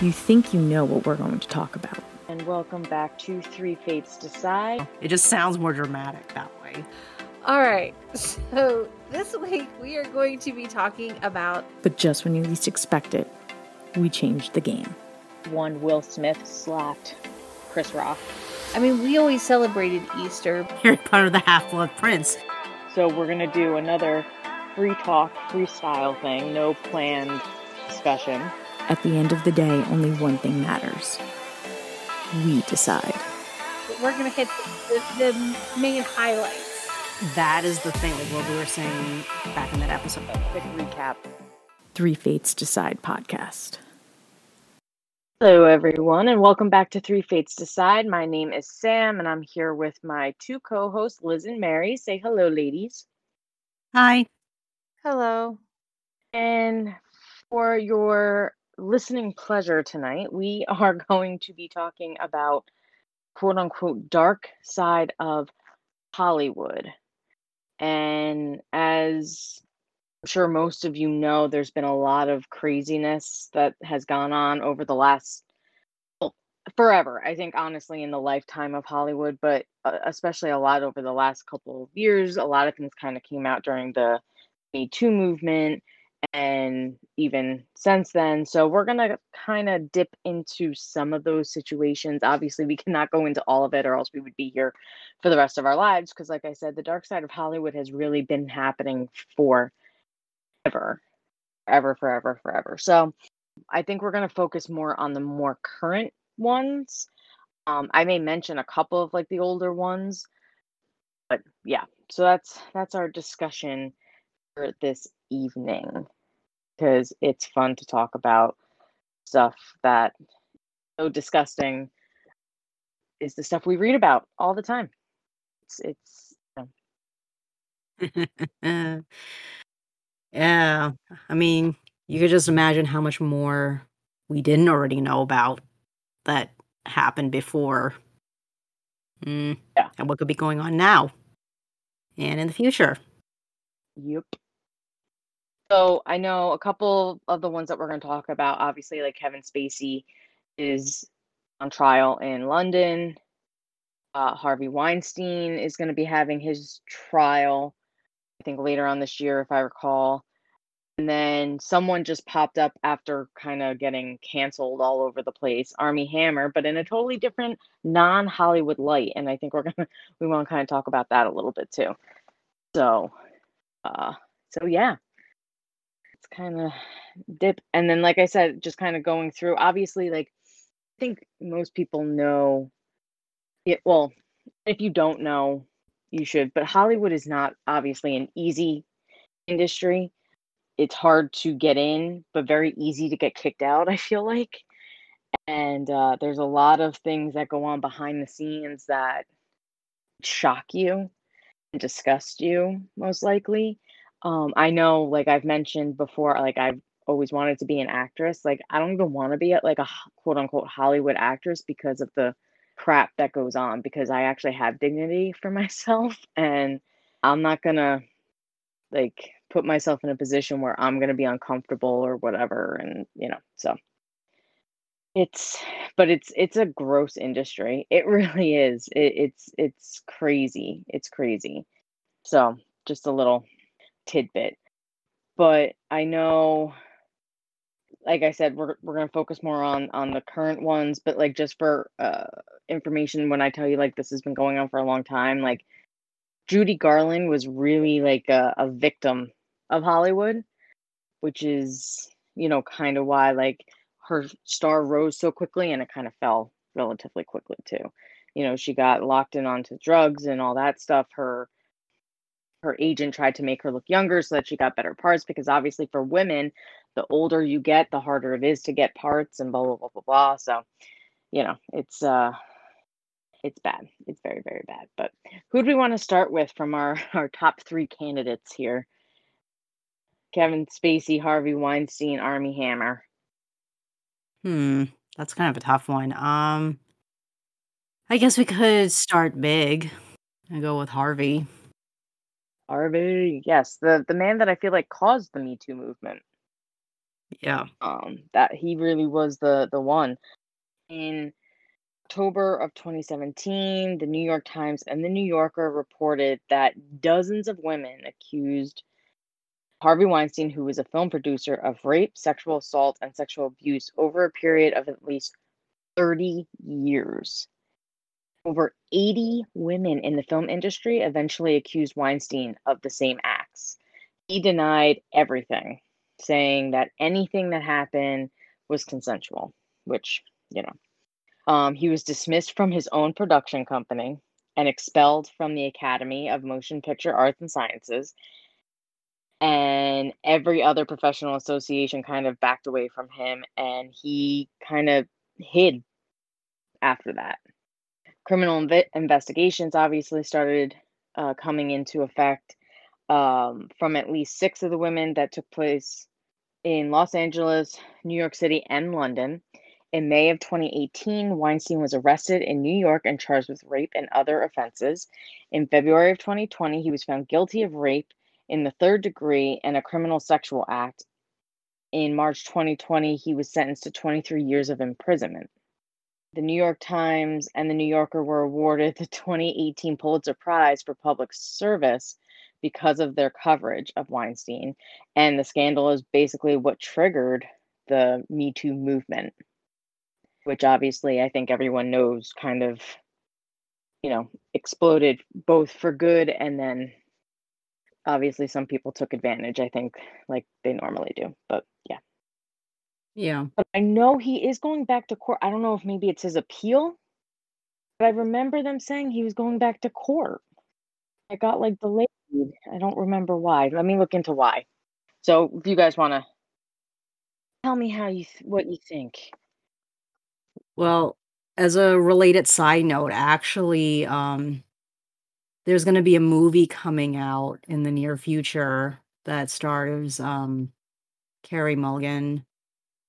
You think you know what we're going to talk about. And welcome back to Three Fates Decide. It just sounds more dramatic that way. All right, so this week we are going to be talking about... But just when you least expect it, we changed the game. One Will Smith slapped Chris Rock. I mean, we always celebrated Easter. Harry Potter the Half-Blood Prince. So we're going to do another free talk, freestyle thing, no planned discussion. At the end of the day, only one thing matters. We decide. We're going to hit the main highlights. That is the thing, what we were saying back in that episode. Quick recap. Three Fates Decide podcast. Hello, everyone, and welcome back to Three Fates Decide. My name is Sam, and I'm here with my two co-hosts, Liz and Mary. Say hello, ladies. Hi. Hello. And for your listening pleasure tonight, we are going to be talking about, quote-unquote, dark side of Hollywood. And as... I'm sure most of you know, there's been a lot of craziness that has gone on over the last forever. I think, honestly, in the lifetime of Hollywood, but especially a lot over the last couple of years. A lot of things kind of came out during the Me Too movement and even since then. So we're going to kind of dip into some of those situations. Obviously, we cannot go into all of it or else we would be here for the rest of our lives. Because like I said, the dark side of Hollywood has really been happening for forever. So I think we're going to focus more on the more current ones. I may mention a couple of like the older ones, but yeah, so that's our discussion for this evening, because it's fun to talk about stuff that is so disgusting is the stuff we read about all the time. It's Yeah, I mean, you could just imagine how much more we didn't already know about that happened before. Yeah. And what could be going on now and in the future. Yep. So I know a couple of the ones that we're going to talk about, obviously, like Kevin Spacey is on trial in London. Harvey Weinstein is going to be having his trial, I think, later on this year, if I recall. And then someone just popped up after kind of getting canceled all over the place, Armie Hammer, but in a totally different non-Hollywood light. And I think we want to kind of talk about that a little bit too. So yeah, it's kind of dip. And then, like I said, just kind of going through, obviously, like, I think most people know it. Well, if you don't know, you should, but Hollywood is not obviously an easy industry. It's hard to get in, but very easy to get kicked out, I feel like. And there's a lot of things that go on behind the scenes that shock you and disgust you, most likely. I know, like I've mentioned before, like I've always wanted to be an actress. Like I don't even want to be like a quote-unquote Hollywood actress because of the crap that goes on, because I actually have dignity for myself and I'm not gonna like put myself in a position where I'm gonna be uncomfortable or whatever. And you know, so it's a gross industry. It really is. It's crazy. It's crazy. So just a little tidbit. But I know, like I said, we're going to focus more on the current ones, but like just for information, when I tell you like this has been going on for a long time, like Judy Garland was really like a victim of Hollywood, which is, you know, kind of why like her star rose so quickly and it kind of fell relatively quickly too. You know, she got locked in onto drugs and all that stuff. Her agent tried to make her look younger so that she got better parts, because obviously for women, the older you get, the harder it is to get parts and blah, blah, blah, blah, blah. So, you know, it's bad. It's very, very bad. But who do we want to start with from our top three candidates here? Kevin Spacey, Harvey Weinstein, Armie Hammer. That's kind of a tough one. I guess we could start big and go with Harvey. Harvey, yes. The man that I feel like caused the Me Too movement. Yeah. That he really was the one. In October of 2017, the New York Times and the New Yorker reported that dozens of women accused Harvey Weinstein, who was a film producer, of rape, sexual assault, and sexual abuse over a period of at least 30 years. Over 80 women in the film industry eventually accused Weinstein of the same acts. He denied everything, saying that anything that happened was consensual, which, you know. He was dismissed from his own production company and expelled from the Academy of Motion Picture Arts and Sciences. And every other professional association kind of backed away from him, and he kind of hid after that. Criminal investigations obviously started coming into effect from at least 6 of the women that took place in Los Angeles, New York City, and London. In May of 2018, Weinstein was arrested in New York and charged with rape and other offenses. In February of 2020, he was found guilty of rape in the third degree and a criminal sexual act. In March 2020, he was sentenced to 23 years of imprisonment. The New York Times and the New Yorker were awarded the 2018 Pulitzer Prize for Public Service because of their coverage of Weinstein. And the scandal is basically what triggered the Me Too movement, which obviously I think everyone knows kind of, you know, exploded both for good and then obviously some people took advantage, I think, like they normally do. But yeah. Yeah. But I know he is going back to court. I don't know if maybe it's his appeal, but I remember them saying he was going back to court. I got like delayed. I don't remember why. Let me look into why. So if you guys want to tell me how you what you think. Well, as a related side note, actually, there's going to be a movie coming out in the near future that stars Carrie Mulligan.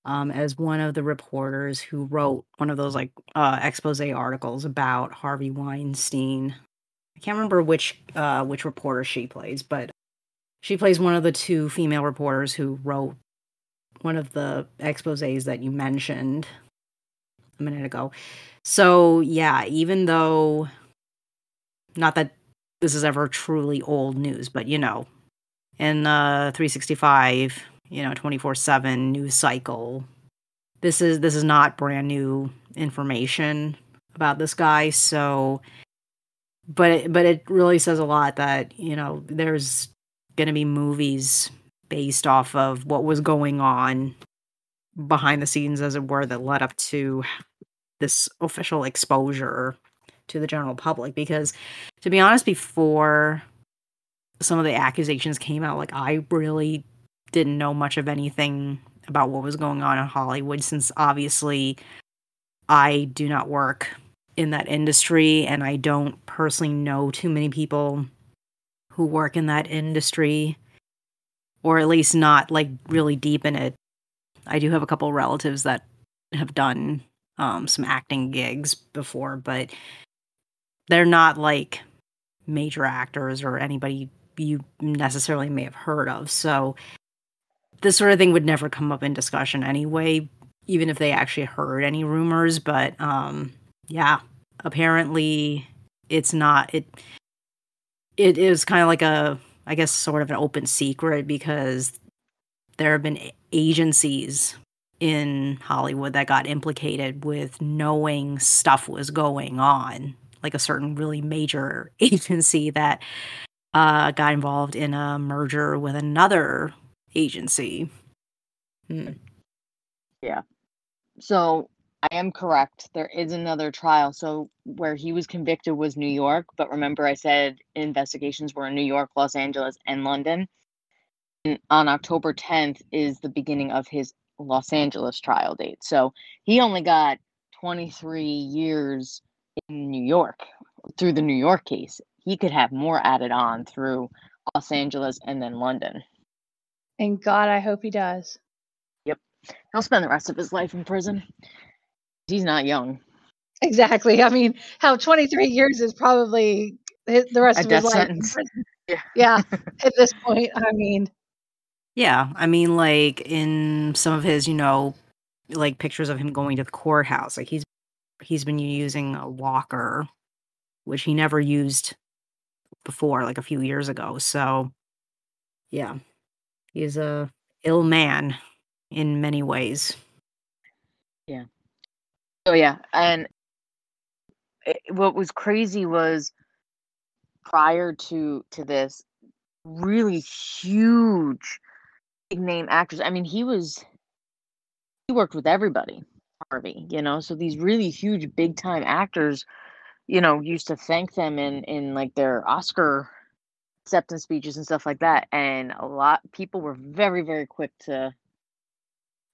As one of the reporters who wrote one of those like expose articles about Harvey Weinstein. I can't remember which reporter she plays, but she plays one of the 2 female reporters who wrote one of the exposés that you mentioned a minute ago. So yeah, even though, not that this is ever truly old news, but you know, in 365. You know, 24/7 news cycle. This is not brand new information about this guy. So, but it really says a lot that, you know, there's going to be movies based off of what was going on behind the scenes, as it were, that led up to this official exposure to the general public. Because, to be honest, before some of the accusations came out, like I really didn't know much of anything about what was going on in Hollywood, since obviously I do not work in that industry and I don't personally know too many people who work in that industry, or at least not like really deep in it. I do have a couple relatives that have done some acting gigs before, but they're not like major actors or anybody you necessarily may have heard of. So this sort of thing would never come up in discussion anyway, even if they actually heard any rumors. But yeah, apparently it's not. It is kind of like a, I guess, sort of an open secret, because there have been agencies in Hollywood that got implicated with knowing stuff was going on, like a certain really major agency that got involved in a merger with another agency. Yeah. So I am correct. There is another trial. So where he was convicted was New York, but remember I said investigations were in New York, Los Angeles, and London. And on October 10th is the beginning of his Los Angeles trial date. So he only got 23 years in New York through the New York case. He could have more added on through Los Angeles and then London. And God, I hope he does. Yep. He'll spend the rest of his life in prison. He's not young. Exactly. I mean, how 23 years is probably the rest of his life. A death sentence. Yeah. Yeah. At this point, I mean, Yeah, I mean, like, in some of his, like, pictures of him going to the courthouse, like, he's been using a walker, which he never used before, like, a few years ago. So, yeah, he's a ill man in many ways. Yeah. Oh, yeah, and what was crazy was prior to this, really huge big name actors. I mean, he worked with everybody, Harvey, so these really huge big time actors, used to thank them in like their Oscar acceptance speeches and stuff like that. And a lot of people were very, very quick to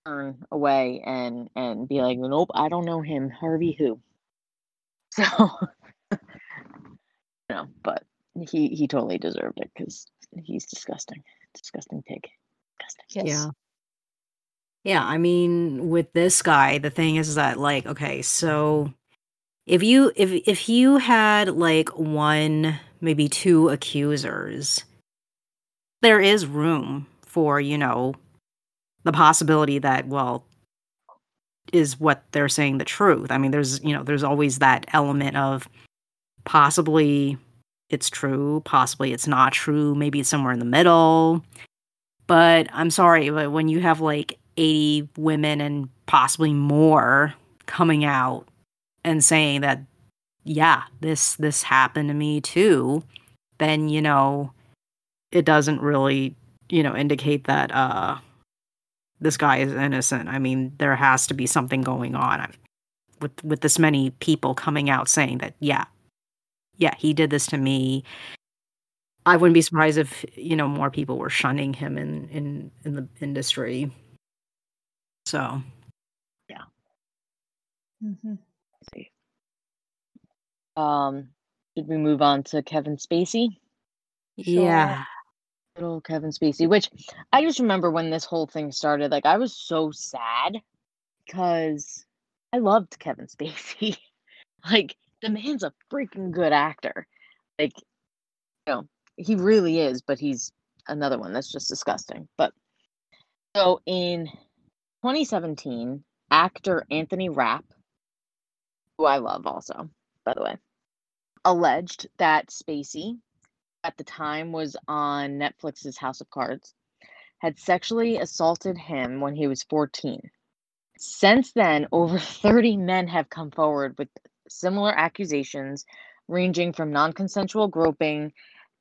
turn away and be like, nope, I don't know him. Harvey who? So, but he totally deserved it because he's disgusting. Disgusting pig. Disgusting. Yes. Yeah. Yeah, I mean, with this guy, the thing is that, like, okay, so if you had, like, one, maybe two accusers, there is room for, the possibility that, well, is what they're saying the truth. I mean, there's always that element of possibly it's true, possibly it's not true, maybe it's somewhere in the middle. But I'm sorry, but when you have like 80 women and possibly more coming out and saying that, yeah, this happened to me too, then, it doesn't really, indicate that this guy is innocent. I mean, there has to be something going on with this many people coming out saying that, yeah, he did this to me. I wouldn't be surprised if, more people were shunning him in the industry. So, yeah. Mm-hmm. Let's see. Should we move on to Kevin Spacey? Sure. Yeah. Little Kevin Spacey, which I just remember when this whole thing started, like, I was so sad because I loved Kevin Spacey. Like, the man's a freaking good actor. Like, he really is, but he's another one that's just disgusting. But so in 2017, actor Anthony Rapp, who I love also, by the way, alleged that Spacey, at the time was on Netflix's House of Cards, had sexually assaulted him when he was 14. Since then, over 30 men have come forward with similar accusations, ranging from non-consensual groping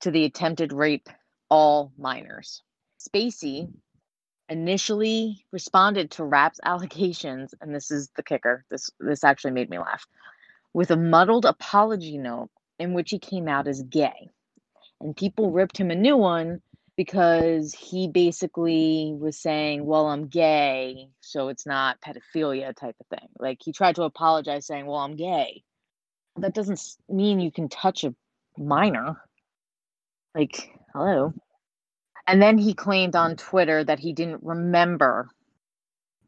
to the attempted rape, all minors. Spacey initially responded to Rapp's allegations, and this is the kicker, this actually made me laugh, with a muddled apology note in which he came out as gay. And people ripped him a new one because he basically was saying, well, I'm gay, so it's not pedophilia type of thing. Like, he tried to apologize saying, well, I'm gay. That doesn't mean you can touch a minor. Like, hello. And then he claimed on Twitter that he didn't remember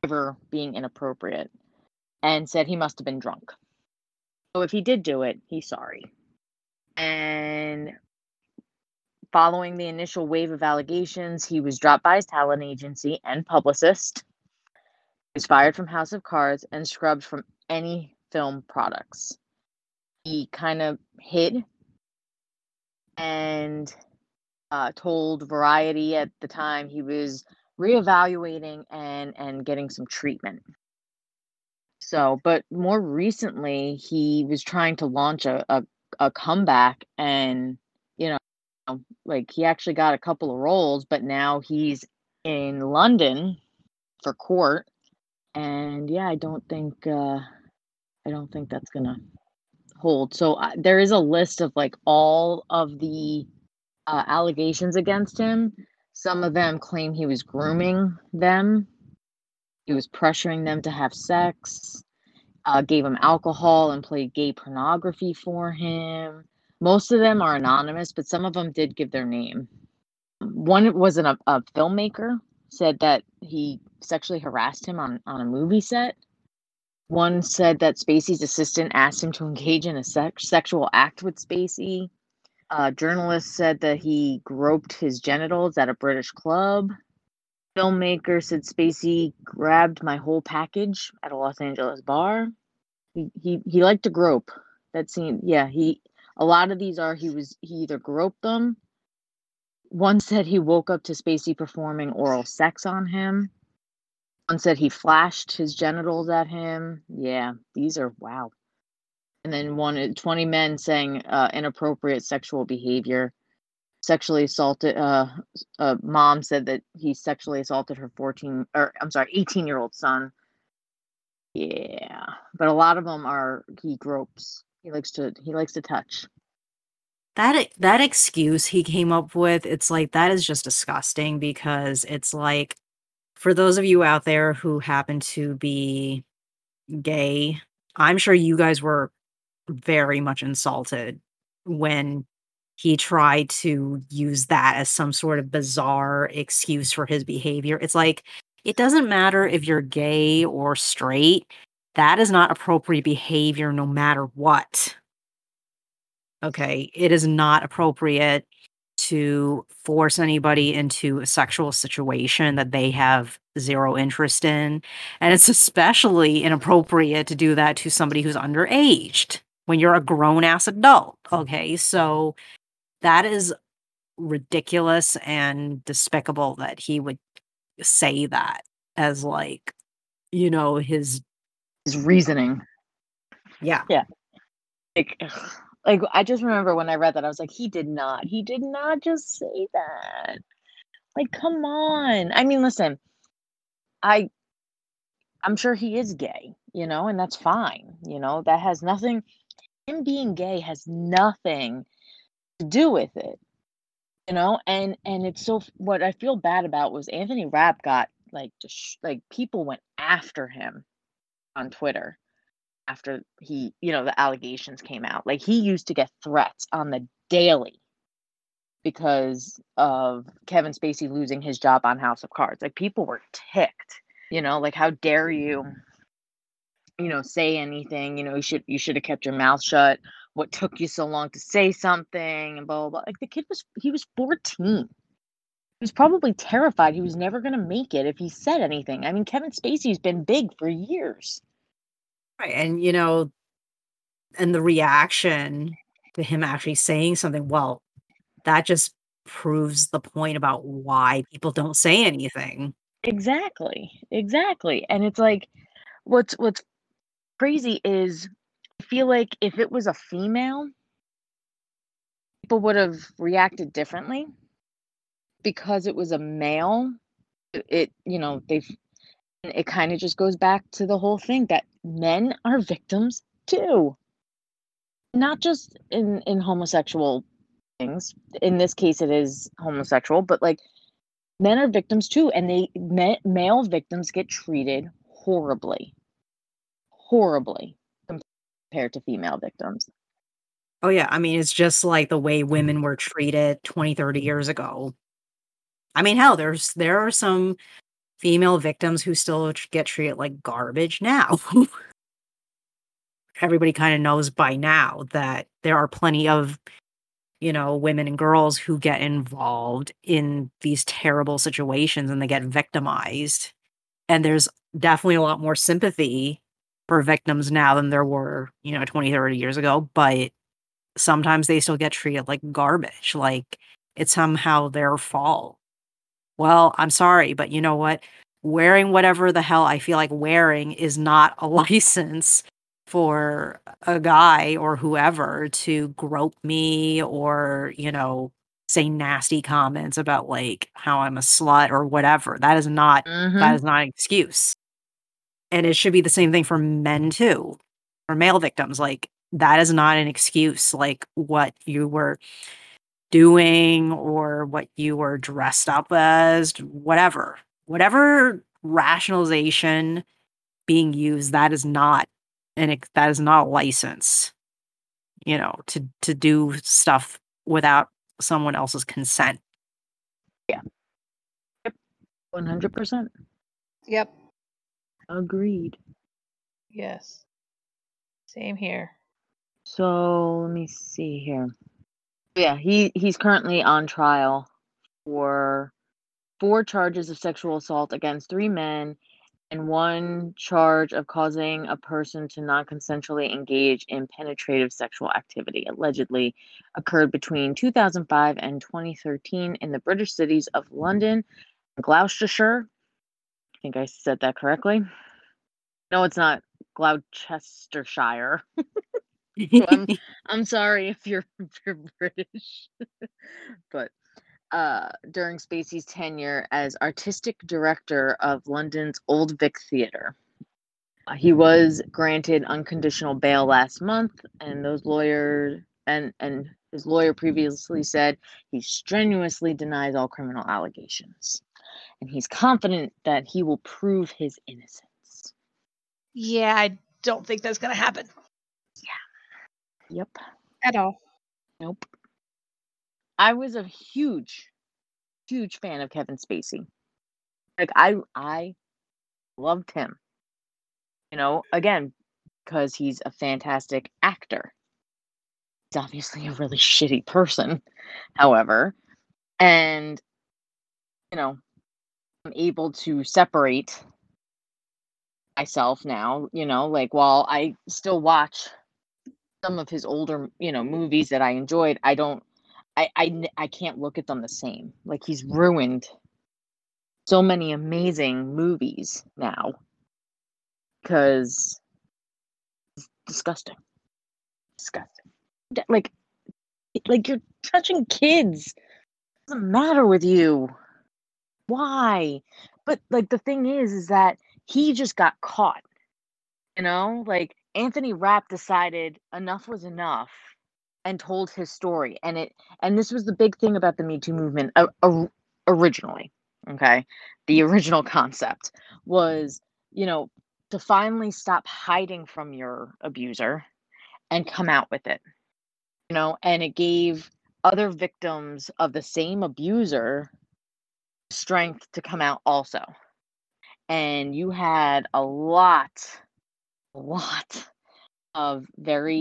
ever being inappropriate and said he must have been drunk. So if he did do it, he's sorry. And following the initial wave of allegations, he was dropped by his talent agency and publicist. He was fired from House of Cards and scrubbed from any film products. He kind of hid and told Variety at the time he was reevaluating and getting some treatment. So, but more recently, he was trying to launch a comeback and, like, he actually got a couple of roles, but now he's in London for court. And yeah, I don't think that's gonna hold. So there is a list of like all of the allegations against him. Some of them claim he was grooming them. He was pressuring them to have sex, gave him alcohol and played gay pornography for him. Most of them are anonymous, but some of them did give their name. One was a filmmaker, said that he sexually harassed him on a movie set. One said that Spacey's assistant asked him to engage in a sexual act with Spacey. A journalist said that he groped his genitals at a British club. filmmaker said Spacey grabbed my whole package at a Los Angeles bar. He liked to grope. That scene, yeah. He either groped them. One said he woke up to Spacey performing oral sex on him. One said he flashed his genitals at him. Yeah, these are, wow. And then 20 men saying inappropriate sexual behavior. Sexually assaulted, mom said that he sexually assaulted her 18-year-old son. Yeah, but a lot of them are, he gropes. He likes to touch. That excuse he came up with, it's like, that is just disgusting, because it's like, for those of you out there who happen to be gay, I'm sure you guys were very much insulted when he tried to use that as some sort of bizarre excuse for his behavior. It's like, it doesn't matter if you're gay or straight. That is not appropriate behavior no matter what. Okay, it is not appropriate to force anybody into a sexual situation that they have zero interest in. And it's especially inappropriate to do that to somebody who's underage when you're a grown-ass adult. Okay, so that is ridiculous and despicable that he would say that as, like, you know, his reasoning. Yeah. Yeah. Like, I just remember when I read that, I was like, he did not just say that. Like, come on. I mean, listen, I'm sure he is gay, you know, and that's fine. You know, that has nothing, him being gay has nothing to do with it, you know? And it's so, what I feel bad about was Anthony Rapp got, like, people went after him on Twitter after he, you know, the allegations came out. Like, he used to get threats on the daily because of Kevin Spacey losing his job on House of Cards. Like, people were ticked, you know, like, how dare you, you know, say anything, you know, you should have kept your mouth shut. What took you so long to say something, and blah, blah, blah. Like, the kid was 14. He was probably terrified he was never going to make it if he said anything. I mean, Kevin Spacey's been big for years. Right, and, you know, and the reaction to him actually saying something, well, that just proves the point about why people don't say anything. Exactly. And it's like, what's crazy is, I feel like if it was a female, people would have reacted differently. Because it was a male, it, you know, it kind of just goes back to the whole thing that men are victims too. Not just in homosexual things. In this case, it is homosexual, but, like, men are victims too. And male victims get treated horribly compared to female victims. Oh, yeah. I mean, it's just like the way women were treated 20, 30 years ago. I mean, hell, there are some female victims who still get treated like garbage now. Everybody kind of knows by now that there are plenty of, you know, women and girls who get involved in these terrible situations and they get victimized. And there's definitely a lot more sympathy for victims now than there were, you know, 20, 30 years ago. But sometimes they still get treated like garbage. Like, it's somehow their fault. Well, I'm sorry, but you know what? Wearing whatever the hell I feel like wearing is not a license for a guy or whoever to grope me or, you know, say nasty comments about, like, how I'm a slut or whatever. That is not, that is not an excuse. And it should be the same thing for men too, for male victims. Like, that is not an excuse. Like, what you were doing or what you were dressed up as, whatever rationalization being used, that is not a license, you know, to do stuff without someone else's consent. Yeah. Yep. 100%. Yep. Agreed. Yes. Same here. So let me see here. Yeah, he's currently on trial for 4 charges of sexual assault against 3 men and 1 charge of causing a person to non-consensually engage in penetrative sexual activity, allegedly occurred between 2005 and 2013 in the British cities of London and Gloucestershire. I think I said that correctly. No, it's not Gloucestershire. So I'm sorry if you're British. But during Spacey's tenure as artistic director of London's Old Vic Theatre, he was granted unconditional bail last month, and those lawyers and his lawyer previously said he strenuously denies all criminal allegations, and he's confident that he will prove his innocence. Yeah, I don't think that's going to happen. Yep. At all. Nope. I was a huge, huge fan of Kevin Spacey. Like, I loved him. You know, again, because he's a fantastic actor. He's obviously a really shitty person, however. And, you know, I'm able to separate myself now, you know, like, while I still watch some of his older, you know, movies that I enjoyed, I can't look at them the same. Like, he's ruined so many amazing movies now because it's disgusting. Like you're touching kids. It doesn't matter with you. Why? But like, the thing is that he just got caught, you know, like, Anthony Rapp decided enough was enough and told his story. And this was the big thing about the Me Too movement originally, okay? The original concept was, you know, to finally stop hiding from your abuser and come out with it, you know? And it gave other victims of the same abuser strength to come out also. And you had a lot of very,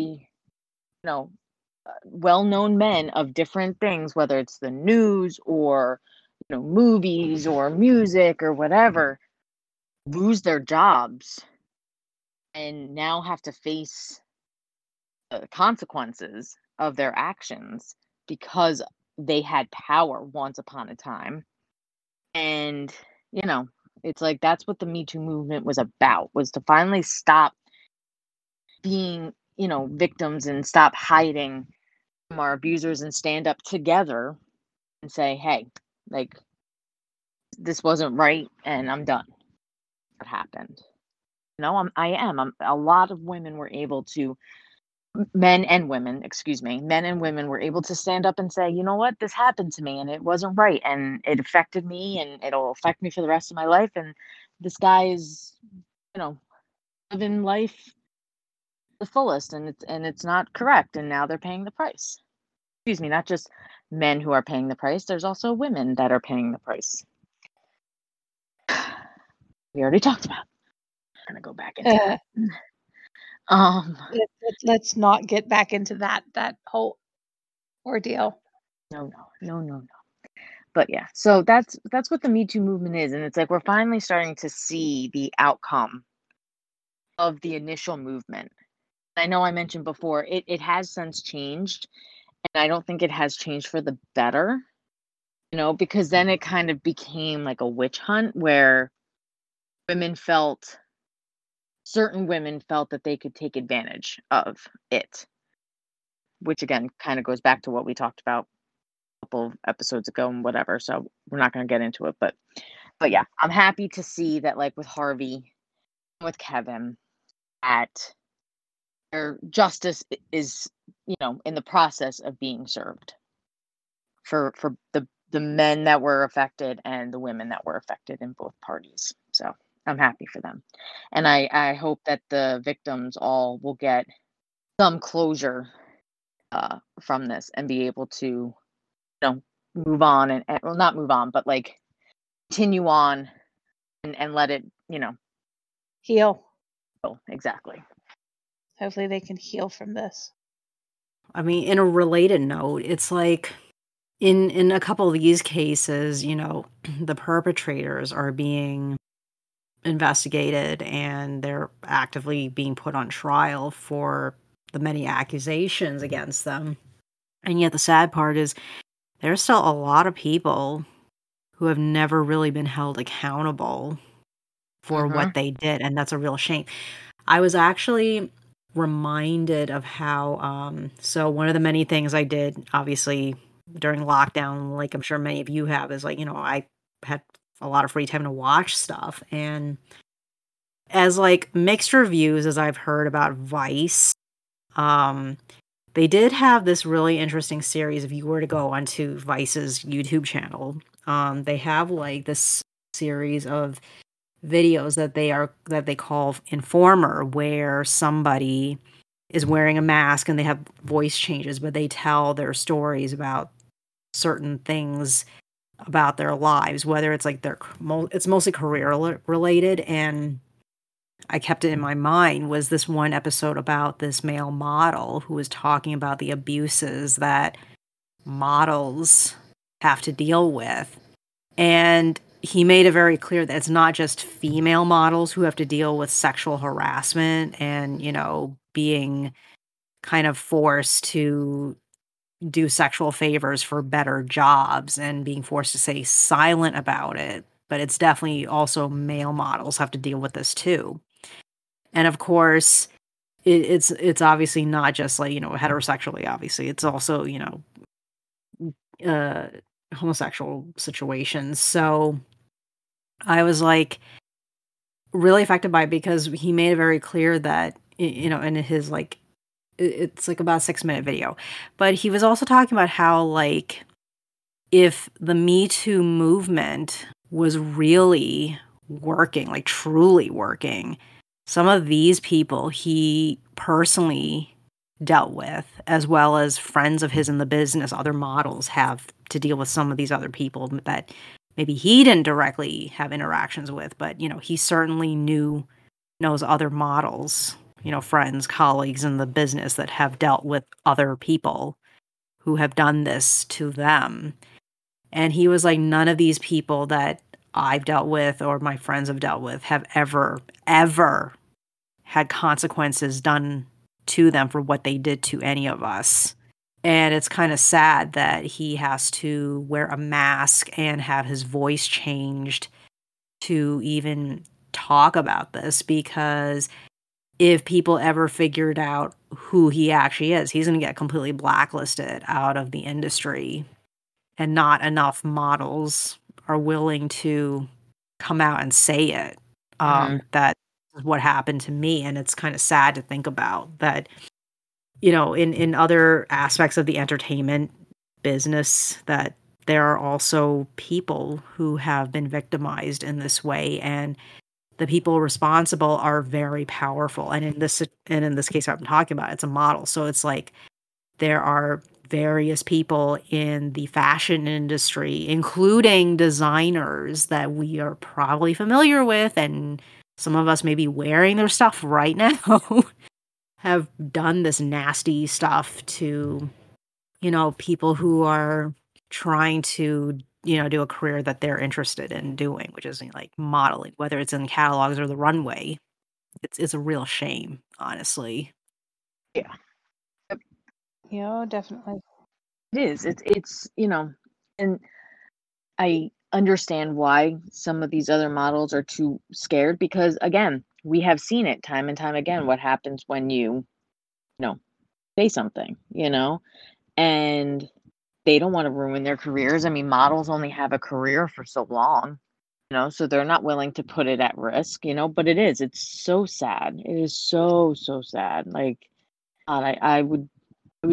you know, well-known men of different things, whether it's the news or, you know, movies or music or whatever, lose their jobs and now have to face the consequences of their actions because they had power once upon a time. And, you know, it's like, that's what the Me Too movement was about, was to finally stop being, you know, victims and stop hiding from our abusers and stand up together and say, hey, like, this wasn't right and I'm done. What happened? No, a lot of women were able to, men and women were able to stand up and say, you know what, this happened to me and it wasn't right and it affected me and it'll affect me for the rest of my life, and this guy is, you know, living life the fullest and it's not correct, and now they're paying the price. Excuse me, not just men who are paying the price, there's also women that are paying the price. We already talked about it. I'm gonna go back into that. Let's not get back into that whole ordeal. No. But yeah, so that's what the Me Too movement is. And it's like, we're finally starting to see the outcome of the initial movement. I know I mentioned before, it has since changed, and I don't think it has changed for the better, you know, because then it kind of became like a witch hunt where certain women felt that they could take advantage of it, which again kind of goes back to what we talked about a couple of episodes ago and whatever. So we're not going to get into it, but yeah, I'm happy to see that, like with Harvey, with Kevin, that their justice is, you know, in the process of being served for the men that were affected and the women that were affected in both parties. So I'm happy for them. And I hope that the victims all will get some closure from this and be able to, you know, move on and well, not move on, but like continue on and let it, you know, heal. Oh, exactly. Hopefully they can heal from this. I mean, in a related note, it's like in a couple of these cases, you know, the perpetrators are being investigated and they're actively being put on trial for the many accusations against them. And yet the sad part is there's still a lot of people who have never really been held accountable for what they did. And that's a real shame. I was actually reminded of how, so one of the many things I did, obviously, during lockdown, like I'm sure many of you have, is like, you know, I had a lot of free time to watch stuff. And as like mixed reviews as I've heard about Vice, they did have this really interesting series. If you were to go onto Vice's YouTube channel, they have like this series of videos that they call Informer, where somebody is wearing a mask and they have voice changes, but they tell their stories about certain things about their lives, whether it's like it's mostly career related. And I kept it in my mind was this one episode about this male model who was talking about the abuses that models have to deal with. And he made it very clear that it's not just female models who have to deal with sexual harassment and, you know, being kind of forced to do sexual favors for better jobs and being forced to stay silent about it. But it's definitely also male models have to deal with this too. And of course, it's obviously not just like, you know, heterosexually, obviously. It's also, you know, homosexual situations. So I was like really affected by it because he made it very clear that, you know, in his like, it's like about a 6-minute video, but he was also talking about how like if the Me Too movement was really working, like truly working, some of these people he personally dealt with, as well as friends of his in the business, other models have to deal with some of these other people that maybe he didn't directly have interactions with, but, you know, he certainly knows other models, you know, friends, colleagues in the business that have dealt with other people who have done this to them. And he was like, none of these people that I've dealt with or my friends have dealt with have ever had consequences done to them for what they did to any of us. And it's kind of sad that he has to wear a mask and have his voice changed to even talk about this, because if people ever figured out who he actually is, he's going to get completely blacklisted out of the industry. And not enough models are willing to come out and say it. That is what happened to me. And it's kind of sad to think about that, you know, in other aspects of the entertainment business, that there are also people who have been victimized in this way. And the people responsible are very powerful. And in this case I'm talking about, it's a model. So it's like there are various people in the fashion industry, including designers that we are probably familiar with, and some of us may be wearing their stuff right now, have done this nasty stuff to, you know, people who are trying to, you know, do a career that they're interested in doing, which is like modeling, whether it's in catalogs or the runway. It's a real shame, honestly. Yeah. Yeah, definitely. It is. It's, you know, and I understand why some of these other models are too scared, because again, we have seen it time and time again, what happens when you say something, you know, and they don't want to ruin their careers. I mean, models only have a career for so long, you know, so they're not willing to put it at risk, you know, but it's so sad. It is so, so sad. Like, God, I would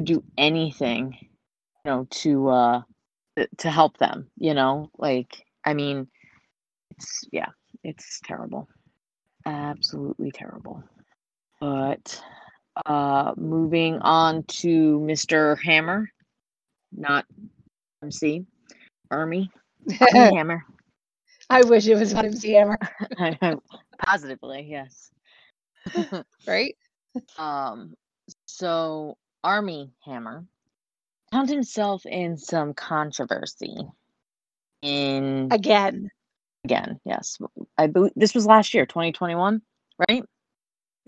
do anything, you know, to help them, you know, like, I mean, it's terrible. Absolutely terrible. But, moving on to Mr. Hammer, not MC, Armie Hammer. I wish it was MC Hammer. I know. Positively. Yes. Right. So Armie Hammer found himself in some controversy. Again, yes. I believe this was last year, 2021, right?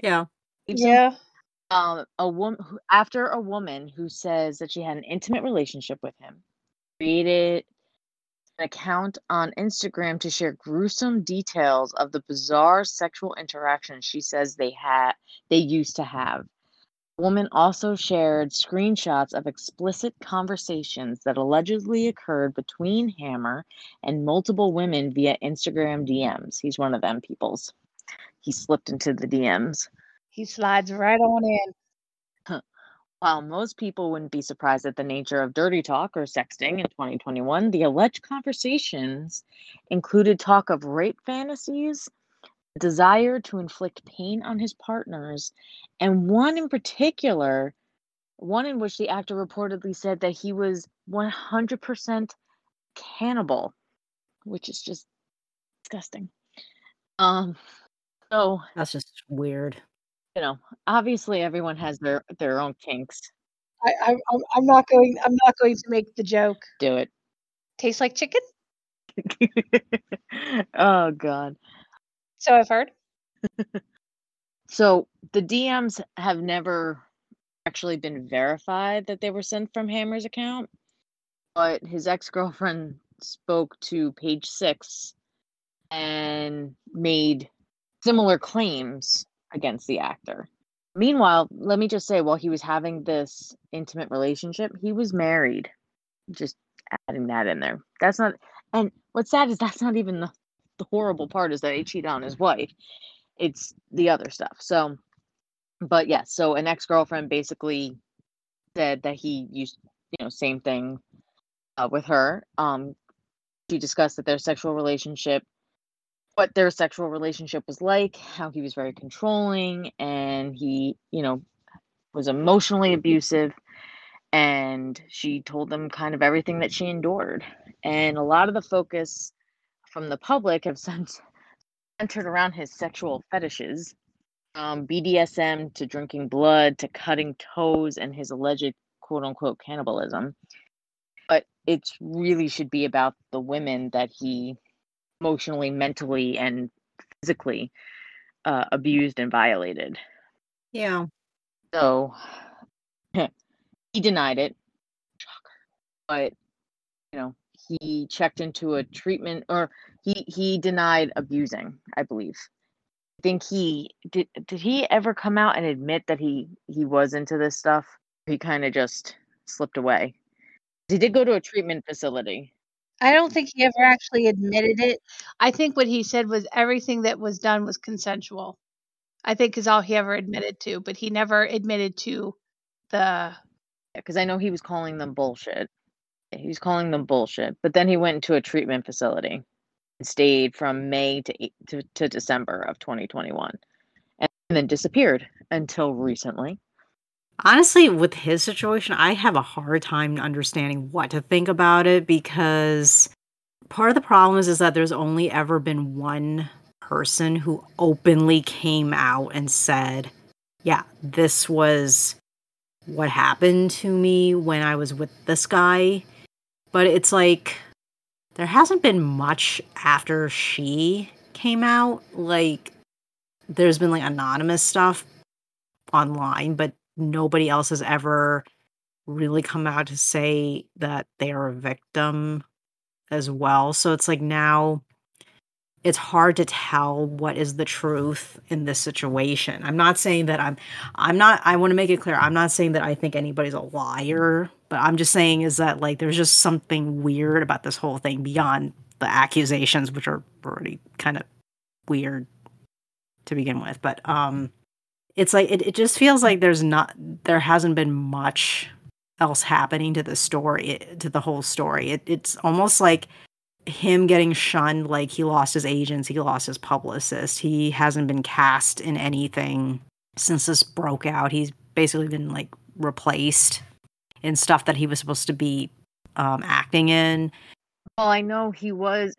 Yeah. Yeah. A woman after a woman who says that she had an intimate relationship with him created an account on Instagram to share gruesome details of the bizarre sexual interactions she says they used to have. The woman also shared screenshots of explicit conversations that allegedly occurred between Hammer and multiple women via Instagram DMs. He's one of them peoples. He slipped into the DMs. He slides right on in. Huh. While most people wouldn't be surprised at the nature of dirty talk or sexting in 2021, the alleged conversations included talk of rape fantasies, desire to inflict pain on his partners, and one in particular, one in which the actor reportedly said that he was 100% cannibal, which is just disgusting. So that's just weird. You know, obviously everyone has their own kinks. I'm not going to make the joke. Do it. Tastes like chicken? Oh God. So I've heard. So the DMs have never actually been verified that they were sent from Hammer's account, but his ex-girlfriend spoke to Page Six and made similar claims against the actor. Meanwhile, let me just say, while he was having this intimate relationship, he was married. Just adding that in there. That's not, and what's sad is that's not even the horrible part is that he cheated on his wife. It's the other stuff. So, but yes, so an ex-girlfriend basically said that he used, you know, same thing with her. She discussed that what their sexual relationship was like, how he was very controlling, and he, you know, was emotionally abusive. And she told them kind of everything that she endured. And a lot of the focus from the public have centered around his sexual fetishes, from BDSM to drinking blood to cutting toes and his alleged quote-unquote cannibalism. But it really should be about the women that he emotionally, mentally, and physically abused and violated. Yeah. So he denied it. Shocker. But, you know, he checked into a treatment, or he denied abusing, I believe. I think he did he ever come out and admit that he was into this stuff? He kind of just slipped away. He did go to a treatment facility. I don't think he ever actually admitted it. I think what he said was everything that was done was consensual, I think is all he ever admitted to, but he never admitted to the... Because I know he was calling them bullshit. But then he went into a treatment facility and stayed from May to December of 2021 and then disappeared until recently. Honestly, with his situation, I have a hard time understanding what to think about it, because part of the problem is that there's only ever been one person who openly came out and said, yeah, this was what happened to me when I was with this guy. But it's like, there hasn't been much after she came out. Like, there's been like anonymous stuff online, but nobody else has ever really come out to say that they are a victim as well. So it's like now it's hard to tell what is the truth in this situation. I'm not saying that I want to make it clear. I'm not saying that I think anybody's a liar, but I'm just saying is that like there's just something weird about this whole thing beyond the accusations, which are already kind of weird to begin with. But it's like it just feels like there hasn't been much else happening to the story, to the whole story. It's almost like him getting shunned, like he lost his agents, he lost his publicist, he hasn't been cast in anything since this broke out. He's basically been like replaced in stuff that he was supposed to be acting in. Well, I know he was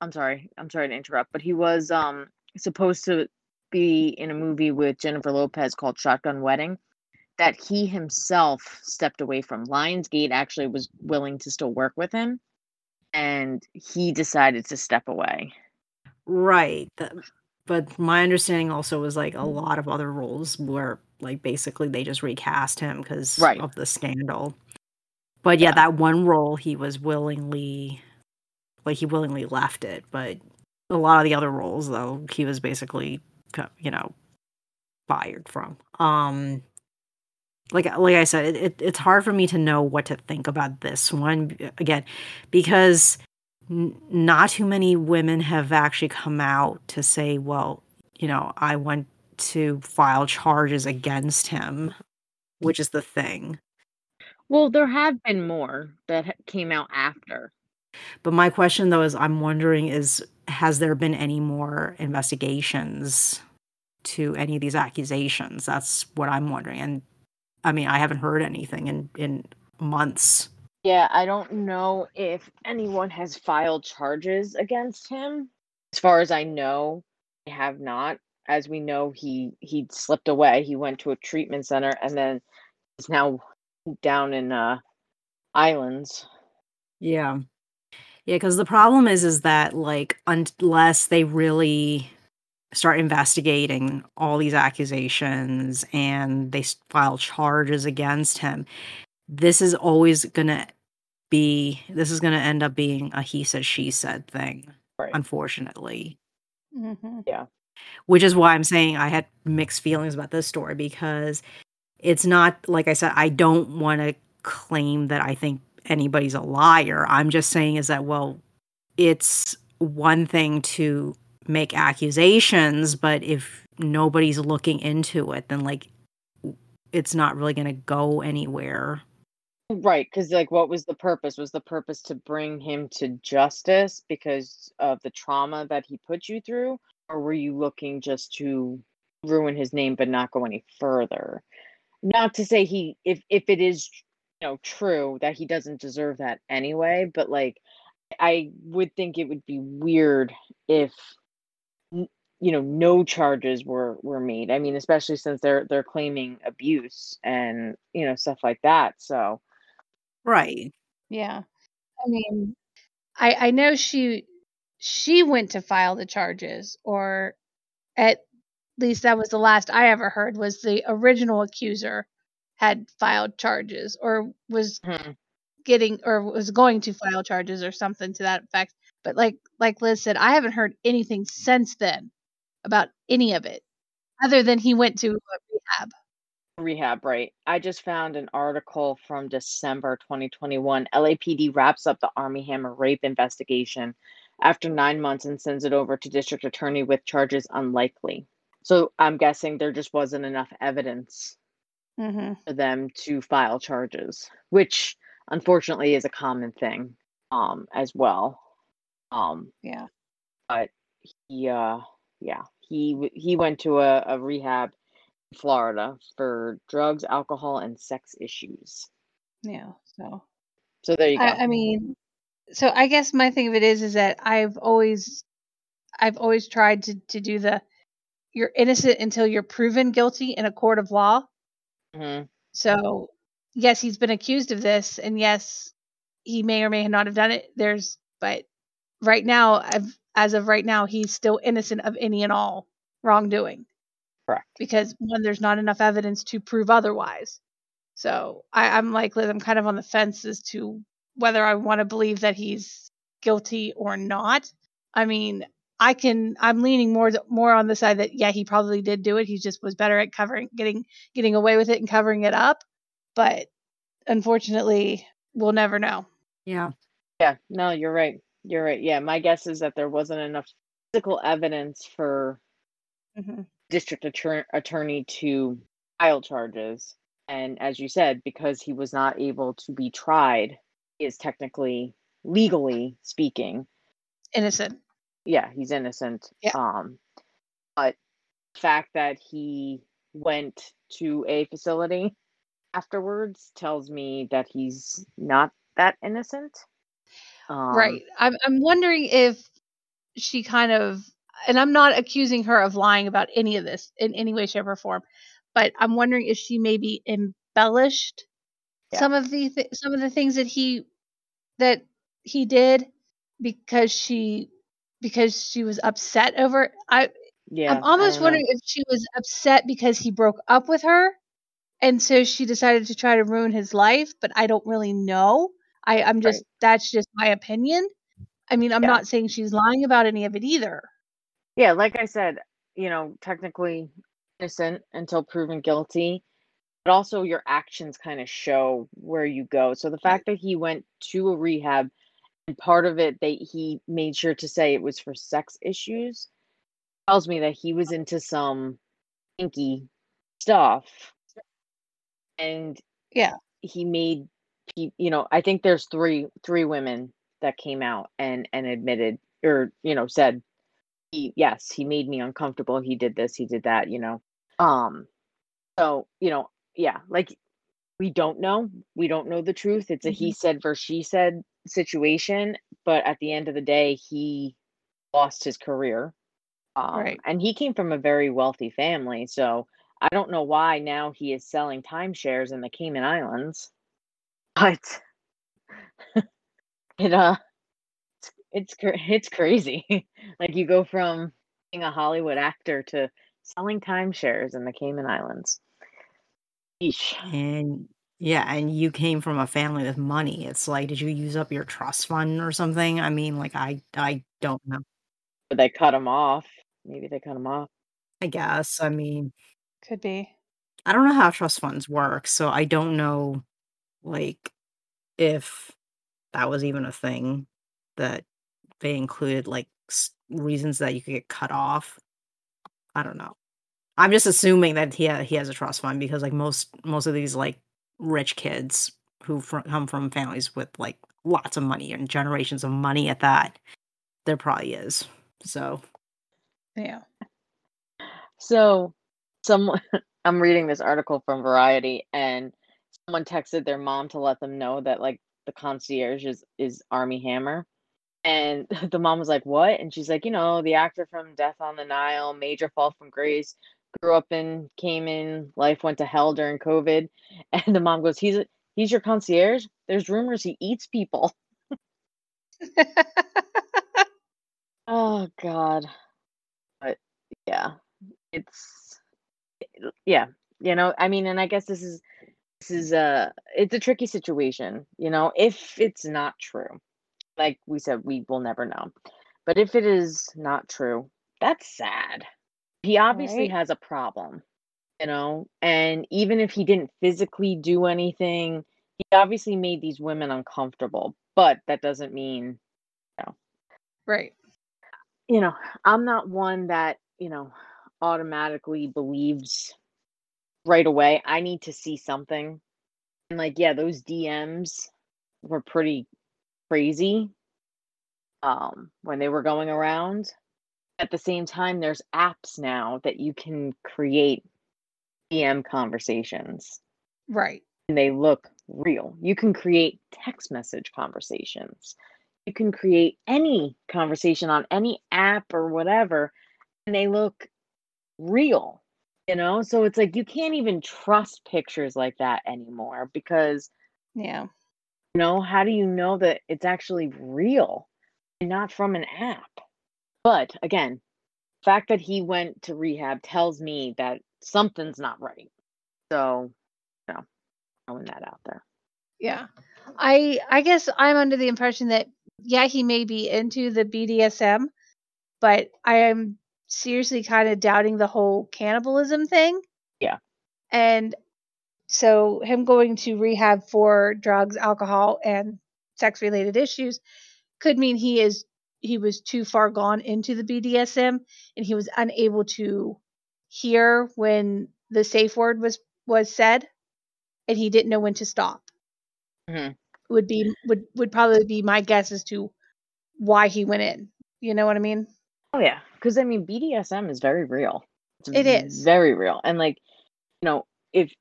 I'm sorry to interrupt, but he was supposed to be in a movie with Jennifer Lopez called Shotgun Wedding, that he himself stepped away from. Lionsgate actually was willing to still work with him, and he decided to step away. Right. But my understanding also was like a lot of other roles where like basically they just recast him because of the scandal. But yeah, that one role he was willingly left it. But a lot of the other roles though, he was basically, you know, fired from. Like I said, it's hard for me to know what to think about this one again, because not too many women have actually come out to say, well, you know, I want to file charges against him, which is the thing. Well, there have been more that came out after. But my question, though, is I'm wondering is, has there been any more investigations to any of these accusations? That's what I'm wondering. And I mean, I haven't heard anything in months. Yeah, I don't know if anyone has filed charges against him. As far as I know, they have not. As we know, he slipped away. He went to a treatment center and then is now down in islands. Yeah. Yeah, because the problem is that, like, unless they really start investigating all these accusations and they file charges against him, this is going to end up being a he said, she said thing, right? Unfortunately. Mm-hmm. Yeah. Which is why I'm saying I had mixed feelings about this story, because it's not, like I said, I don't want to claim that I think anybody's a liar. I'm just saying is that, well, it's one thing to make accusations, but if nobody's looking into it, then like it's not really going to go anywhere. Right, because like what was the purpose? Was the purpose to bring him to justice because of the trauma that he put you through? Or were you looking just to ruin his name but not go any further? Not to say he, if it is, you know, true that he doesn't deserve that anyway, but like I would think it would be weird if, you know, no charges were made. I mean, especially since they're claiming abuse and, you know, stuff like that. So. Right. Yeah. I mean, I know she went to file the charges, or at least that was the last I ever heard, was the original accuser had filed charges or was getting or was going to file charges or something to that effect. But like Liz said, I haven't heard anything since then about any of it other than he went to rehab. Rehab, right. I just found an article from December 2021. LAPD wraps up the Armie Hammer rape investigation after 9 months and sends it over to district attorney with charges unlikely. So I'm guessing there just wasn't enough evidence for them to file charges, which unfortunately is a common thing as well. Yeah. But he went to a rehab in Florida for drugs, alcohol, and sex issues. Yeah. So there you go. I mean, so I guess my thing of it is that I've always tried to do the, you're innocent until you're proven guilty in a court of law. Mm-hmm. So yes, he's been accused of this, and yes, he may or may not have done it. But right now, as of right now, he's still innocent of any and all wrongdoing. Correct. Because one, there's not enough evidence to prove otherwise. So I'm like Liz, I'm kind of on the fence as to whether I want to believe that he's guilty or not. I mean, I'm leaning more on the side that, yeah, he probably did do it. He just was better at getting away with it and covering it up. But unfortunately, we'll never know. Yeah. Yeah. No, you're right. You're right. Yeah. My guess is that there wasn't enough physical evidence for district attorney to file charges. And as you said, because he was not able to be tried, he is technically, legally speaking, innocent. Yeah. He's innocent. Yeah. But the fact that he went to a facility afterwards tells me that he's not that innocent. Right. I'm wondering if she kind of, and I'm not accusing her of lying about any of this in any way, shape, or form, but I'm wondering if she maybe embellished some of the things that he did because she was upset over it. I'm almost wondering if she was upset because he broke up with her, and so she decided to try to ruin his life. But I don't really know. I'm just that's just my opinion. I mean, I'm not saying she's lying about any of it either. Yeah, like I said, you know, technically innocent until proven guilty, but also your actions kind of show where you go. So the fact that he went to a rehab, and part of it that he made sure to say it was for sex issues, tells me that he was into some kinky stuff. And he made, you know, I think there's three women that came out and admitted, or, you know, said, he made me uncomfortable. He did this, he did that, you know. So, you know, like, we don't know the truth. It's a he said versus she said situation. But at the end of the day, he lost his career. And he came from a very wealthy family. So I don't know why now he is selling timeshares in the Cayman Islands, but it's crazy. Like, you go from being a Hollywood actor to selling timeshares in the Cayman Islands. Eesh. And you came from a family with money. It's like, did you use up your trust fund or something? I mean, like, I don't know. But they cut him off. Maybe they cut him off, I guess. I mean, could be. I don't know how trust funds work, so I don't know, like, if that was even a thing, that they included, like, reasons that you could get cut off. I don't know. I'm just assuming that he has a trust fund, because, like, most of these, like, rich kids who come from families with, like, lots of money and generations of money at that, there probably is. So, yeah. So, I'm reading this article from Variety, and someone texted their mom to let them know that, like, the concierge is Armie Hammer. And the mom was like, what? And she's like, you know, the actor from Death on the Nile, Major Fall from Grace, grew up in Cayman, life went to hell during COVID. And the mom goes, he's your concierge? There's rumors he eats people. Oh, God. But, yeah. It's you know, I mean, and I guess it's a tricky situation, you know, if it's not true. Like we said, we will never know. But if it is not true, that's sad. He obviously has a problem, you know, and even if he didn't physically do anything, he obviously made these women uncomfortable, but that doesn't mean, you know. Right. You know, I'm not one that, you know, automatically believes right away. I need to see something. And, like, yeah, those DMs were pretty crazy when they were going around. At the same time, there's apps now that you can create DM conversations. Right. And they look real. You can create text message conversations. You can create any conversation on any app or whatever, and they look real, you know? So it's like, you can't even trust pictures like that anymore, because, you know, how do you know that it's actually real and not from an app? But again, the fact that he went to rehab tells me that something's not right. So, you know, throwing that out there. Yeah. I guess I'm under the impression that, yeah, he may be into the BDSM, but I am seriously kind of doubting the whole cannibalism thing. Yeah. And so him going to rehab for drugs, alcohol, and sex-related issues could mean he was too far gone into the BDSM, and he was unable to hear when the safe word was said, and he didn't know when to stop. Mm-hmm. would probably be my guess as to why he went in. You know what I mean? Oh, yeah. Because, I mean, BDSM is very real. It is. Very real. And, like, you know, if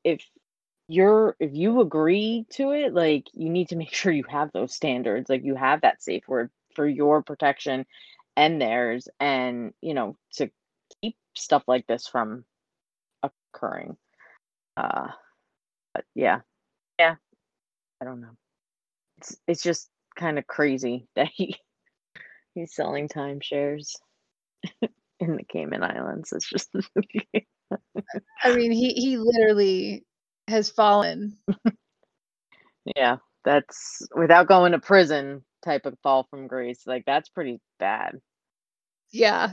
you agree to it, like, you need to make sure you have those standards. Like, you have that safe word for your protection and theirs, and, you know, to keep stuff like this from occurring. But yeah. I don't know. It's just kind of crazy that he's selling timeshares in the Cayman Islands. It's just. I mean, he literally has fallen. Yeah, that's without going to prison type of fall from grace. Like, that's pretty bad. Yeah,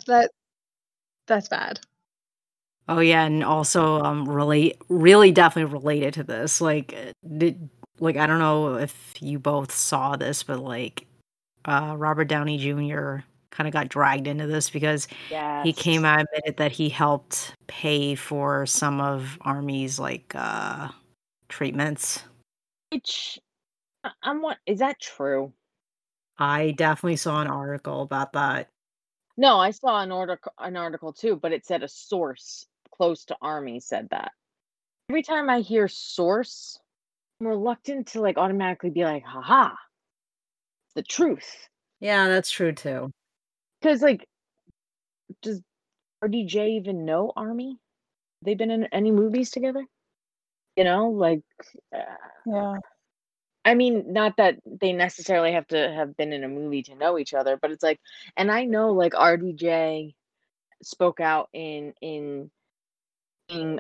that's bad. Oh yeah, and also really definitely related to this. Like I don't know if you both saw this, but like Robert Downey Jr. kind of got dragged into this because he came out and admitted that he helped pay for some of Armie's like treatments. Which is that true? I definitely saw an article about that. No, I saw an article too, but it said a source close to Armie said that. Every time I hear source, I'm reluctant to like automatically be like, haha, the truth. Yeah, that's true too. Because like, does RDJ even know Armie? They've been in any movies together? You know, like, yeah. I mean, not that they necessarily have to have been in a movie to know each other, but it's like, and I know like RDJ spoke out in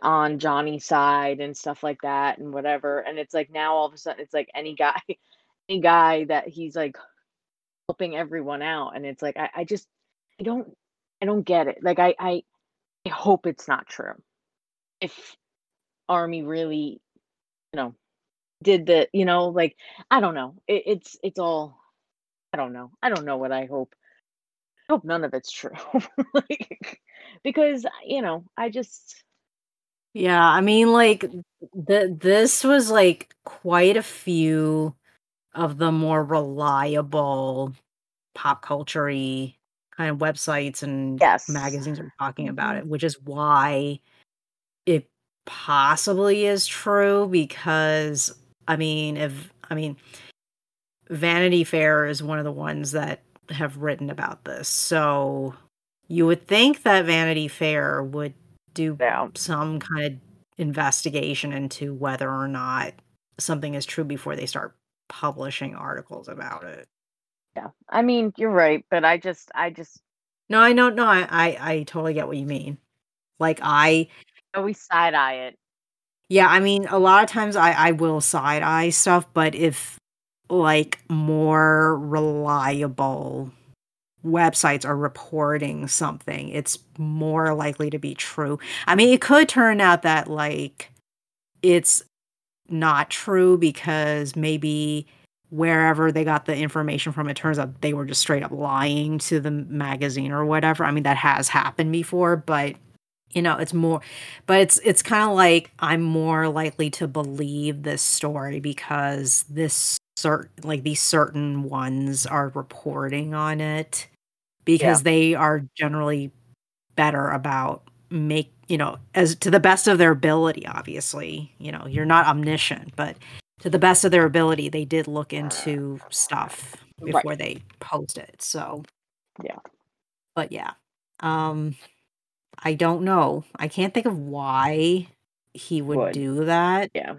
on Johnny's side and stuff like that and whatever. And it's like now all of a sudden it's like any guy that he's like helping everyone out. And it's like, I don't get it. Like, I hope it's not true. If Armie really, you know, did the, you know, like, I don't know. It's all, I don't know. I don't know what I hope. I hope none of it's true. Like, because, you know, I just. Yeah, I mean, like, this was, like, quite a few of the more reliable pop culture-y kind of websites and magazines are talking about it, which is why it possibly is true because... I mean, Vanity Fair is one of the ones that have written about this. So you would think that Vanity Fair would do some kind of investigation into whether or not something is true before they start publishing articles about it. Yeah, I mean, you're right, but I just. No, I don't know. I totally get what you mean. Like I always side eye it. Yeah, I mean, a lot of times I will side-eye stuff, but if, like, more reliable websites are reporting something, it's more likely to be true. I mean, it could turn out that, like, it's not true because maybe wherever they got the information from, it turns out they were just straight up lying to the magazine or whatever. I mean, that has happened before, but... You know, it's more, but it's kind of like I'm more likely to believe this story because these certain ones are reporting on it because they are generally better about as to the best of their ability. Obviously, you know, you're not omniscient, but to the best of their ability, they did look into stuff before they post it. So, yeah, but yeah. I don't know. I can't think of why he would do that. Yeah.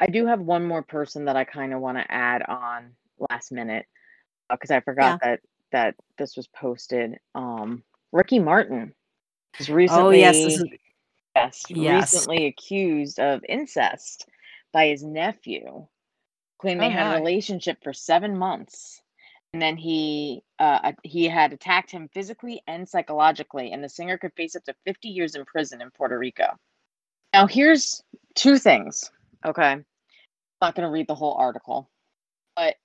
I do have one more person that I kind of want to add on last minute because I forgot that this was posted. Ricky Martin was recently, recently accused of incest by his nephew, claimed they had a relationship for 7 months. And then he had attacked him physically and psychologically, and the singer could face up to 50 years in prison in Puerto Rico. Now, here's two things, okay? I'm not going to read the whole article, but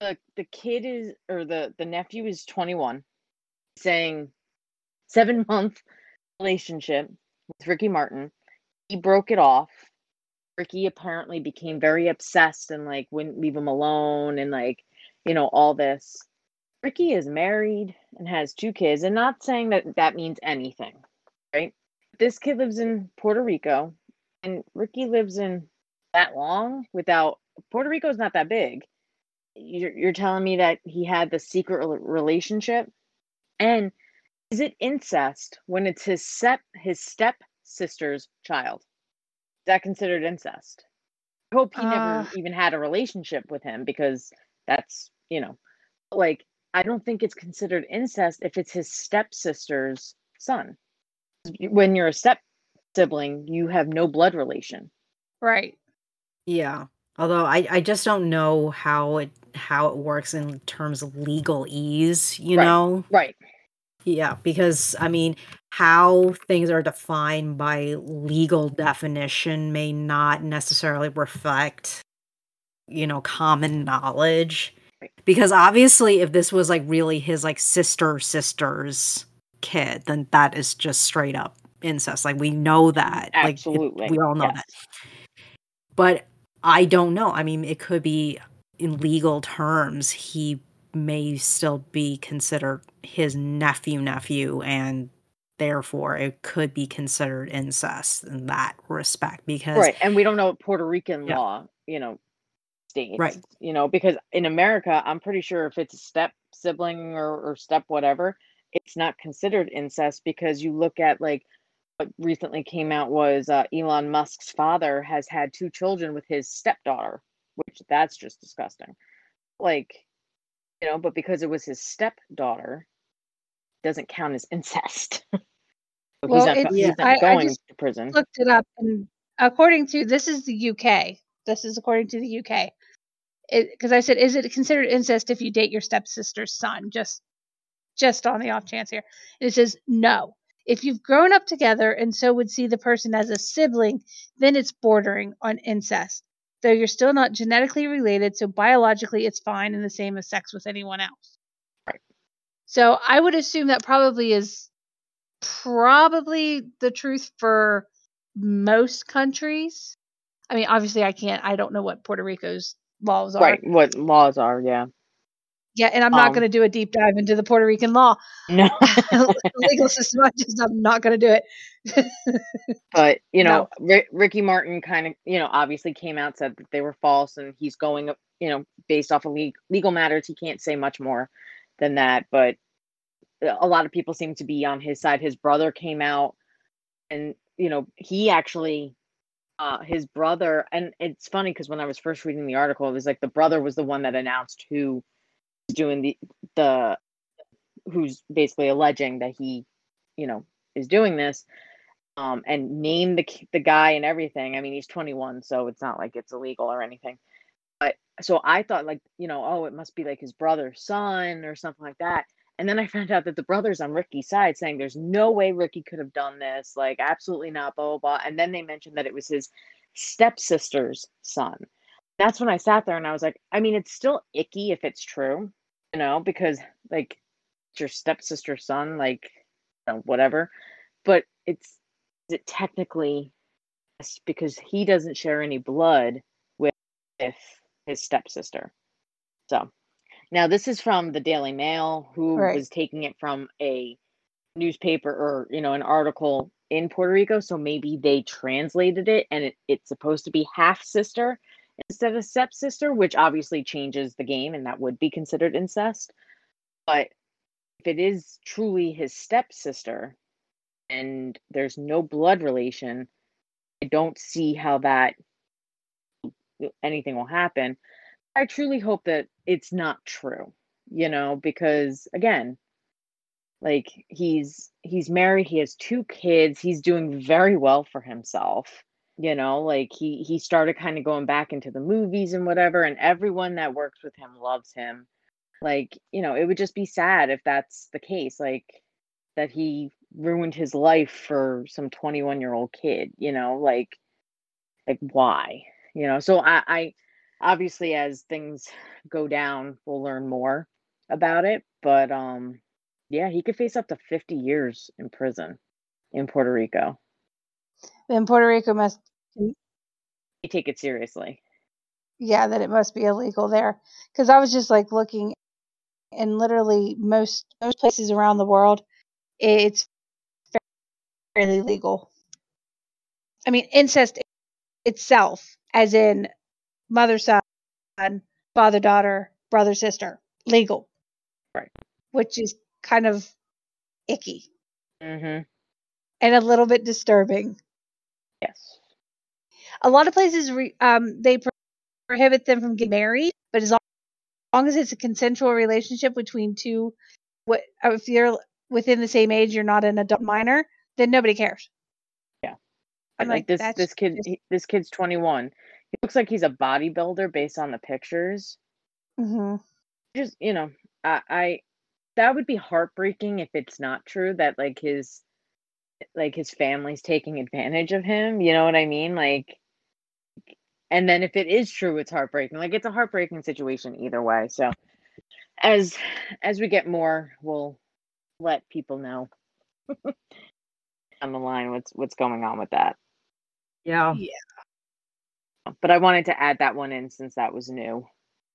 the kid is, or the nephew is 21, saying 7-month relationship with Ricky Martin. He broke it off. Ricky apparently became very obsessed and, like, wouldn't leave him alone and, like, you know, all this. Ricky is married and has 2 kids, and not saying that that means anything, right? This kid lives in Puerto Rico, and Ricky lives in that long without... Puerto Rico's not that big. You're telling me that he had the secret relationship? And is it incest when it's his step-sister's child? that considered incest? I hope he never even had a relationship with him, because that's, you know, like, I don't think it's considered incest if it's his stepsister's son. When you're a step sibling, you have no blood relation. Right. Yeah. Although I just don't know how it works in terms of legal ease, you know? Right. Yeah, because, I mean, how things are defined by legal definition may not necessarily reflect, you know, common knowledge. Right. Because obviously if this was, like, really his, like, sister's kid, then that is just straight up incest. Like, we know that. Absolutely. Like, we all know that. But I don't know. I mean, it could be, in legal terms, he may still be considered his nephew, and therefore it could be considered incest in that respect. Because right, and we don't know what Puerto Rican law, you know, states, right? You know, because in America, I'm pretty sure if it's a step sibling or step whatever, it's not considered incest, because you look at, like, what recently came out was Elon Musk's father has had 2 children with his stepdaughter, which that's just disgusting. Like, you know, but because it was his stepdaughter, doesn't count as incest. Well, he's not going to prison. Looked it up, and according to the UK, because I said, is it considered incest if you date your stepsister's son? Just on the off chance here, and it says no. If you've grown up together and so would see the person as a sibling, then it's bordering on incest. Though you're still not genetically related, so biologically it's fine and the same as sex with anyone else. Right. So I would assume that is probably the truth for most countries. I mean, obviously I don't know what Puerto Rico's laws are. Right, what laws are, yeah. Yeah, and I'm not going to do a deep dive into the Puerto Rican law. No. The legal system, I'm not going to do it. But, you know, no. Ricky Martin kind of, you know, obviously came out, said that they were false, and he's going, you know, based off of legal matters, he can't say much more than that. But a lot of people seem to be on his side. His brother came out, and, you know, he actually... his brother, and it's funny because when I was first reading the article, it was like the brother was the one that announced who... doing the who's basically alleging that he, you know, is doing this, and name the guy and everything. I mean, he's 21, so it's not like it's illegal or anything. But so I thought, like, you know, oh, it must be like his brother's son or something like that. And then I found out that the brother's on Ricky's side, saying there's no way Ricky could have done this, like absolutely not, blah blah blah. And then they mentioned that it was his stepsister's son. That's when I sat there and I was like, I mean, it's still icky if it's true, you know, because, like, it's your stepsister's son, like, you know, whatever. But is it technically, because he doesn't share any blood with his stepsister. So now this is from the Daily Mail, who was taking it from a newspaper or, you know, an article in Puerto Rico. So maybe they translated it, and it's supposed to be half sister instead of stepsister, which obviously changes the game, and that would be considered incest. But if it is truly his stepsister and there's no blood relation, I don't see how that anything will happen. I truly hope that it's not true, you know, because again, like, he's married, he has 2 kids, he's doing very well for himself. You know, like, he started kind of going back into the movies and whatever, and everyone that works with him loves him. Like, you know, it would just be sad if that's the case, like, that he ruined his life for some 21-year-old kid, you know, like why? You know, so I obviously, as things go down, we'll learn more about it. But yeah, he could face up to 50 years in prison in Puerto Rico. Then Puerto Rico must take it seriously. Yeah, that it must be illegal there. Because I was just, like, looking, and literally most places around the world, it's fairly legal. I mean, incest itself, as in mother, son, father, daughter, brother, sister, legal. Right. Which is kind of icky. Mm-hmm. And a little bit disturbing. Yes. A lot of places they prohibit them from getting married, but as long as it's a consensual relationship between two, if you're within the same age, you're not an adult minor, then nobody cares. Yeah, I'm like this kid's 21. He looks like he's a bodybuilder based on the pictures. Mm-hmm. Just, you know, I that would be heartbreaking if it's not true that his family's taking advantage of him. You know what I mean? Like, and then if it is true, it's heartbreaking. Like, it's a heartbreaking situation either way. So as we get more, we'll let people know on the line what's going on with that. Yeah. But I wanted to add that one in since that was new.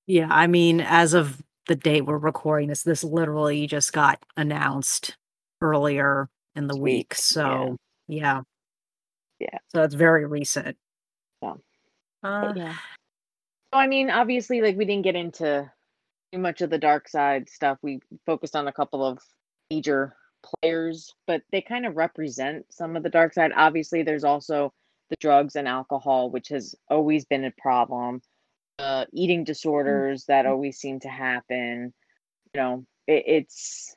Yeah, I mean, as of the date we're recording this literally just got announced earlier in the week. So yeah. So it's very recent. Yeah. So I mean, obviously, like, we didn't get into too much of the dark side stuff. We focused on a couple of major players, but they kind of represent some of the dark side. Obviously, there's also the drugs and alcohol, which has always been a problem, eating disorders that always seem to happen. You know, it's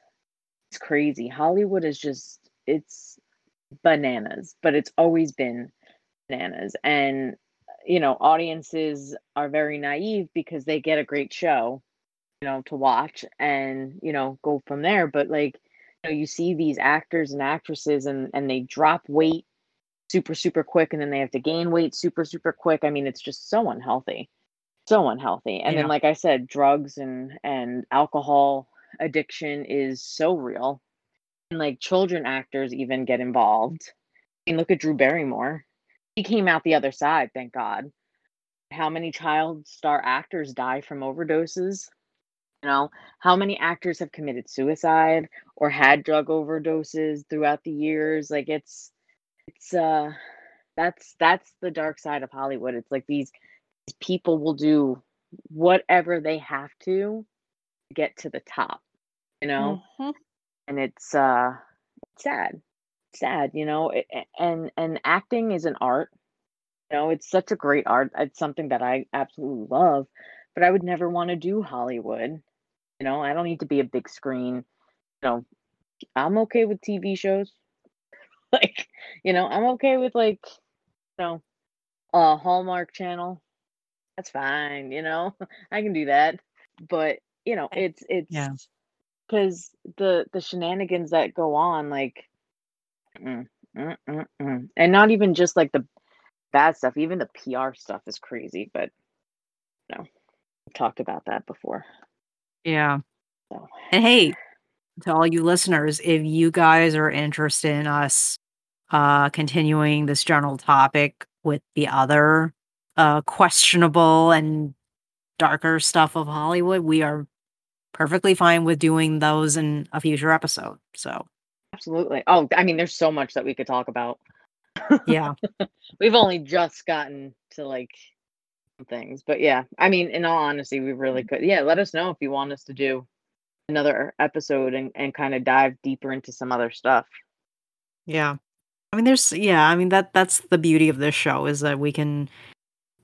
crazy. Hollywood is just, it's bananas, but it's always been bananas. And, you know, audiences are very naive because they get a great show, you know, to watch and, you know, go from there. But, like, you know, you see these actors and actresses and they drop weight super, super quick, and then they have to gain weight super, super quick. I mean, it's just so unhealthy. So unhealthy. And then, like I said, drugs and alcohol addiction is so real. And, like, children actors even get involved. I mean, look at Drew Barrymore. He came out the other side, thank God. How many child star actors die from overdoses? You know, how many actors have committed suicide or had drug overdoses throughout the years? Like, it's that's the dark side of Hollywood. It's like these people will do whatever they have to get to the top, you know. Mm-hmm. And it's sad, you know. And acting is an art, you know. It's such a great art. It's something that I absolutely love, but I would never want to do Hollywood, you know. I don't need to be a big screen, you know. I'm okay with TV shows. Like, you know, I'm okay with, like, you know, Hallmark Channel. That's fine, you know. I can do that. But, you know, it's because the shenanigans that go on, like, and not even just, like, the bad stuff. Even the PR stuff is crazy. But, you know, we've talked about that before. Yeah. So. And hey, to all you listeners, if you guys are interested in us continuing this general topic with the other questionable and darker stuff of Hollywood, we are perfectly fine with doing those in a future episode. So absolutely. Oh, I mean, there's so much that we could talk about. Yeah. We've only just gotten to, like, things, but yeah, I mean, in all honesty, we really could. Yeah. Let us know if you want us to do another episode and kind of dive deeper into some other stuff. Yeah. I mean, that's the beauty of this show, is that we can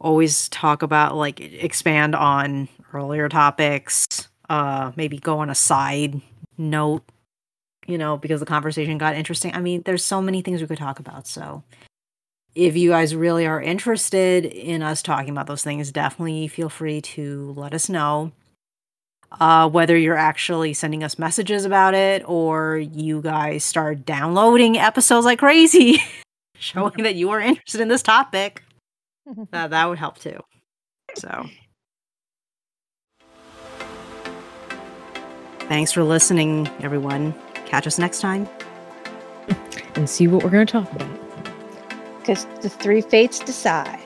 always talk about, like, expand on earlier topics, maybe go on a side note, you know, because the conversation got interesting. I mean, there's so many things we could talk about. So if you guys really are interested in us talking about those things, definitely feel free to let us know. Whether you're actually sending us messages about it or you guys start downloading episodes like crazy, showing that you are interested in this topic, that would help too. So, thanks for listening, everyone. Catch us next time and see what we're going to talk about. Because the three fates decide.